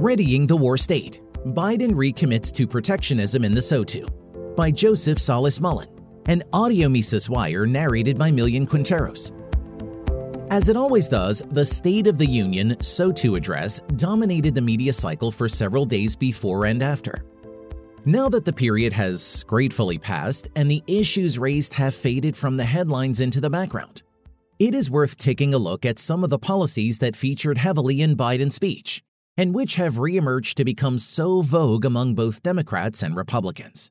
Readying the War State, Biden Recommits to Protectionism in the SOTU, by Joseph Solis Mullen, an audio Mises wire narrated by Million Quinteros. As it always does, the State of the Union SOTU address dominated the media cycle for several days before and after. Now that the period has gratefully passed and the issues raised have faded from the headlines into the background, it is worth taking a look at some of the policies that featured heavily in Biden's speech and which have reemerged to become so vogue among both Democrats and Republicans,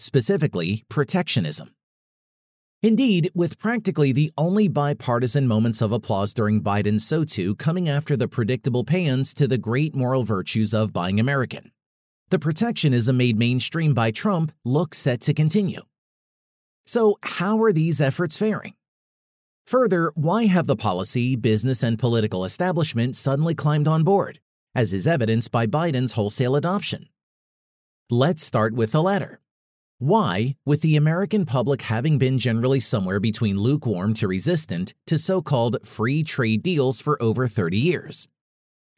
specifically protectionism. Indeed, with practically the only bipartisan moments of applause during Biden's SOTU coming after the predictable pans to the great moral virtues of buying American, the protectionism made mainstream by Trump looks set to continue. So how are these efforts faring? Further, why have the policy, business, and political establishment suddenly climbed on board, as is evidenced by Biden's wholesale adoption? Let's start with the latter. Why, with the American public having been generally somewhere between lukewarm to resistant to so-called free trade deals for over 30 years,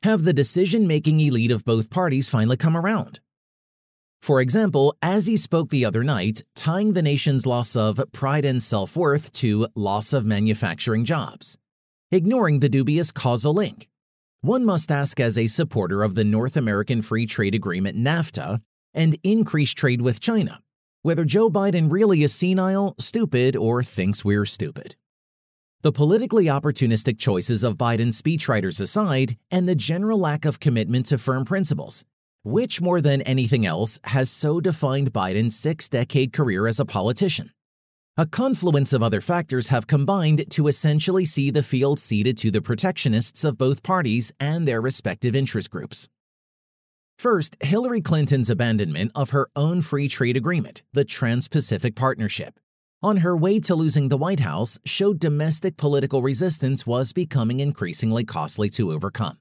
have the decision-making elite of both parties finally come around? For example, as he spoke the other night, tying the nation's loss of pride and self-worth to loss of manufacturing jobs, ignoring the dubious causal link, one must ask, as a supporter of the North American Free Trade Agreement NAFTA and increased trade with China, whether Joe Biden really is senile, stupid, or thinks we're stupid. The politically opportunistic choices of Biden's speechwriters aside, and the general lack of commitment to firm principles, which more than anything else has so defined Biden's six-decade career as a politician, a confluence of other factors have combined to essentially see the field ceded to the protectionists of both parties and their respective interest groups. First, Hillary Clinton's abandonment of her own free trade agreement, the Trans-Pacific Partnership, on her way to losing the White House showed domestic political resistance was becoming increasingly costly to overcome.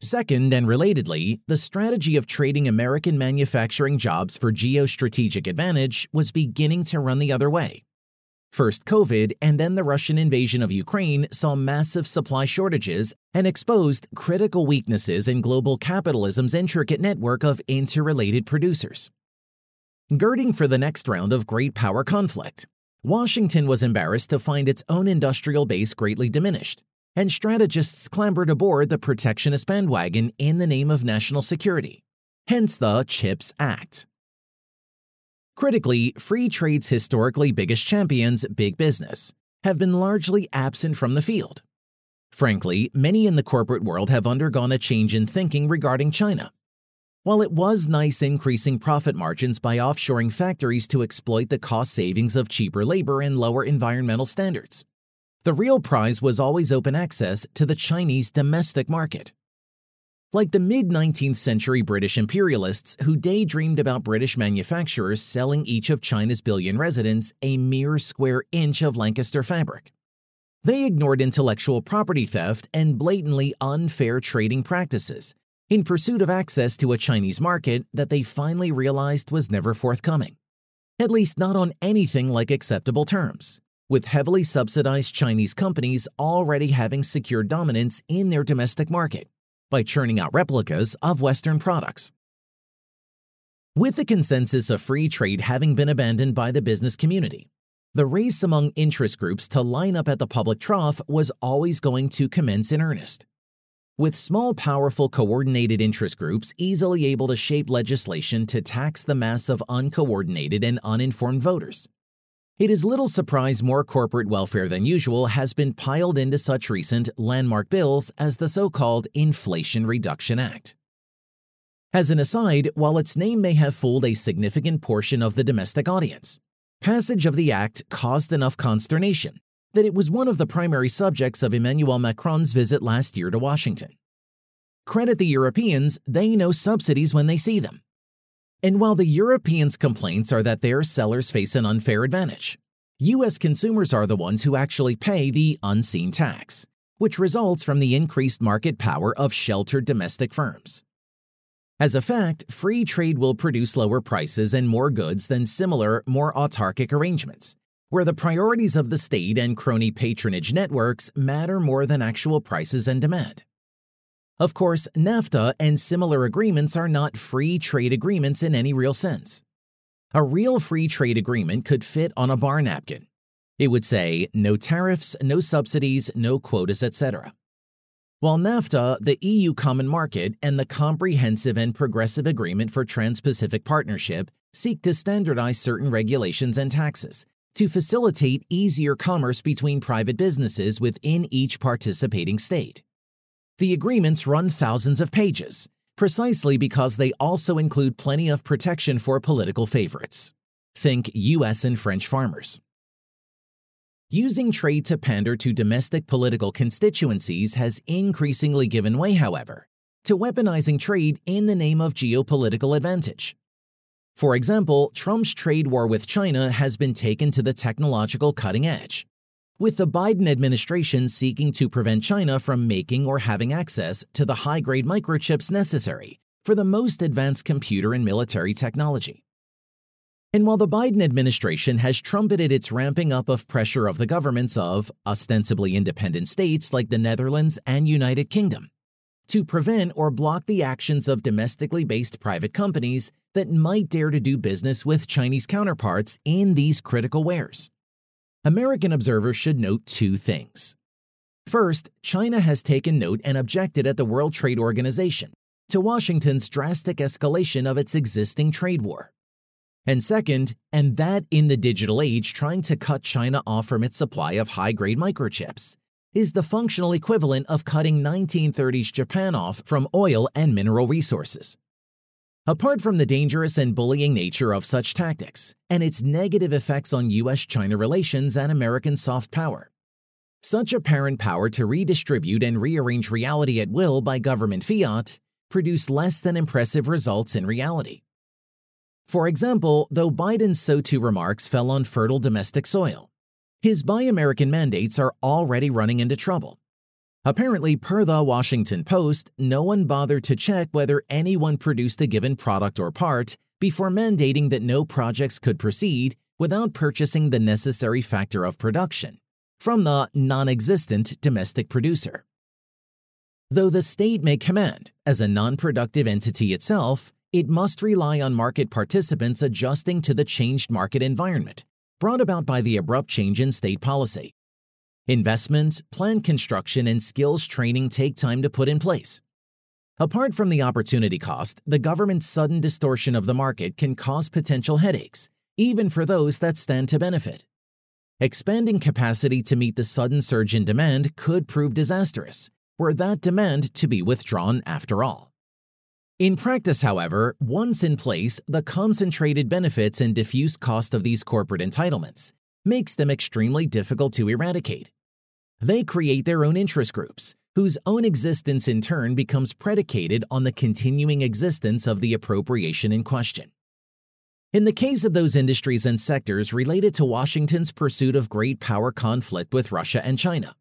Second, and relatedly, the strategy of trading American manufacturing jobs for geostrategic advantage was beginning to run the other way. First COVID and then the Russian invasion of Ukraine saw massive supply shortages and exposed critical weaknesses in global capitalism's intricate network of interrelated producers. Girding for the next round of great power conflict, Washington was embarrassed to find its own industrial base greatly diminished, and strategists clambered aboard the protectionist bandwagon in the name of national security, hence the CHIPS Act. Critically, free trade's historically biggest champions, big business, have been largely absent from the field. Frankly, many in the corporate world have undergone a change in thinking regarding China. While it was nice increasing profit margins by offshoring factories to exploit the cost savings of cheaper labor and lower environmental standards, the real prize was always open access to the Chinese domestic market. Like the mid-19th century British imperialists who daydreamed about British manufacturers selling each of China's billion residents a mere square inch of Lancaster fabric, they ignored intellectual property theft and blatantly unfair trading practices in pursuit of access to a Chinese market that they finally realized was never forthcoming, at least not on anything like acceptable terms, with heavily subsidized Chinese companies already having secured dominance in their domestic market by churning out replicas of Western products. With the consensus of free trade having been abandoned by the business community, the race among interest groups to line up at the public trough was always going to commence in earnest, with small, powerful, coordinated interest groups easily able to shape legislation to tax the mass of uncoordinated and uninformed voters. It is little surprise more corporate welfare than usual has been piled into such recent landmark bills as the so-called Inflation Reduction Act. As an aside, while its name may have fooled a significant portion of the domestic audience, passage of the act caused enough consternation that it was one of the primary subjects of Emmanuel Macron's visit last year to Washington. Credit the Europeans, they know subsidies when they see them. And while the Europeans' complaints are that their sellers face an unfair advantage, U.S. consumers are the ones who actually pay the unseen tax, which results from the increased market power of sheltered domestic firms. As a fact, free trade will produce lower prices and more goods than similar, more autarkic arrangements, where the priorities of the state and crony patronage networks matter more than actual prices and demand. Of course, NAFTA and similar agreements are not free trade agreements in any real sense. A real free trade agreement could fit on a bar napkin. It would say no tariffs, no subsidies, no quotas, etc. While NAFTA, the EU Common Market, and the Comprehensive and Progressive Agreement for Trans-Pacific Partnership seek to standardize certain regulations and taxes to facilitate easier commerce between private businesses within each participating state. The agreements run thousands of pages, precisely because they also include plenty of protection for political favorites. Think U.S. and French farmers. Using trade to pander to domestic political constituencies has increasingly given way, however, to weaponizing trade in the name of geopolitical advantage. For example, Trump's trade war with China has been taken to the technological cutting edge, with the Biden administration seeking to prevent China from making or having access to the high-grade microchips necessary for the most advanced computer and military technology. And while the Biden administration has trumpeted its ramping up of pressure of the governments of ostensibly independent states like the Netherlands and United Kingdom to prevent or block the actions of domestically based private companies that might dare to do business with Chinese counterparts in these critical wares, American observers should note two things. First, China has taken note and objected at the World Trade Organization to Washington's drastic escalation of its existing trade war. And second, and that in the digital age trying to cut China off from its supply of high-grade microchips is the functional equivalent of cutting 1930s Japan off from oil and mineral resources. Apart from the dangerous and bullying nature of such tactics and its negative effects on U.S.-China relations and American soft power, such apparent power to redistribute and rearrange reality at will by government fiat produce less than impressive results in reality. For example, though Biden's SOTU remarks fell on fertile domestic soil, his Buy American mandates are already running into trouble. Apparently, per the Washington Post, no one bothered to check whether anyone produced a given product or part before mandating that no projects could proceed without purchasing the necessary factor of production from the non-existent domestic producer. Though the state may command, as a non-productive entity itself, it must rely on market participants adjusting to the changed market environment brought about by the abrupt change in state policy. Investments, plan construction, and skills training take time to put in place. Apart from the opportunity cost, the government's sudden distortion of the market can cause potential headaches, even for those that stand to benefit. Expanding capacity to meet the sudden surge in demand could prove disastrous, were that demand to be withdrawn after all. In practice, however, once in place, the concentrated benefits and diffuse cost of these corporate entitlements makes them extremely difficult to eradicate. They create their own interest groups, whose own existence in turn becomes predicated on the continuing existence of the appropriation in question. In the case of those industries and sectors related to Washington's pursuit of great power conflict with Russia and China,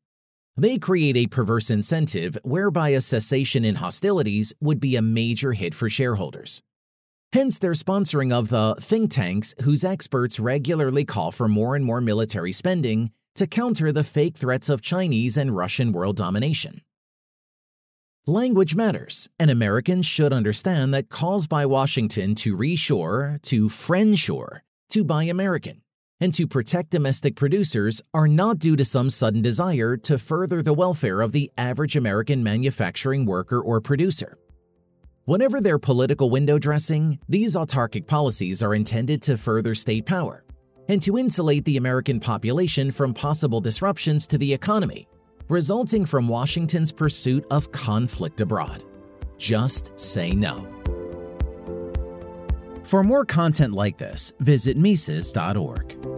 they create a perverse incentive whereby a cessation in hostilities would be a major hit for shareholders. Hence their sponsoring of the think tanks whose experts regularly call for more and more military spending to counter the fake threats of Chinese and Russian world domination. Language matters, and Americans should understand that calls by Washington to reshore, to friendshore, to buy American, and to protect domestic producers are not due to some sudden desire to further the welfare of the average American manufacturing worker or producer. Whatever their political window dressing, these autarkic policies are intended to further state power and to insulate the American population from possible disruptions to the economy resulting from Washington's pursuit of conflict abroad. Just say no. For more content like this, visit Mises.org.